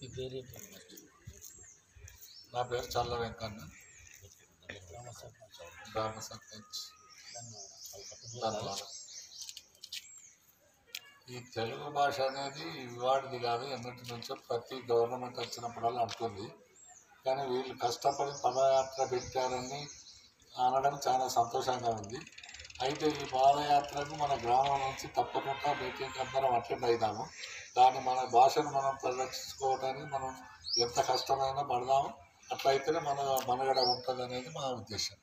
మీ పేరు? నా పేరు చల్ల వెంకన్న, గ్రామ సర్పంచ్. ఈ తెలుగు భాష అనేది ఇవాడిది కాదు, ఎన్నటి నుంచో ప్రతి గవర్నమెంట్ వచ్చినప్పుడల్లా అంటుంది. కానీ వీళ్ళు కష్టపడి పదయాత్ర పెట్టారని అనడం చాలా సంతోషంగా ఉంది. అయితే ఈ పాదయాత్రకు మన గ్రామం నుంచి తప్పకుండా మీటింగ్ అందరం అటెండ్ అవుతాము. దాన్ని మన భాషను మనం పరిరక్షించుకోవడానికి మనం ఎంత కష్టమైనా పడదాము. అట్లయితేనే మన మనగడ ఉంటుంది అనేది మా ఉద్దేశం.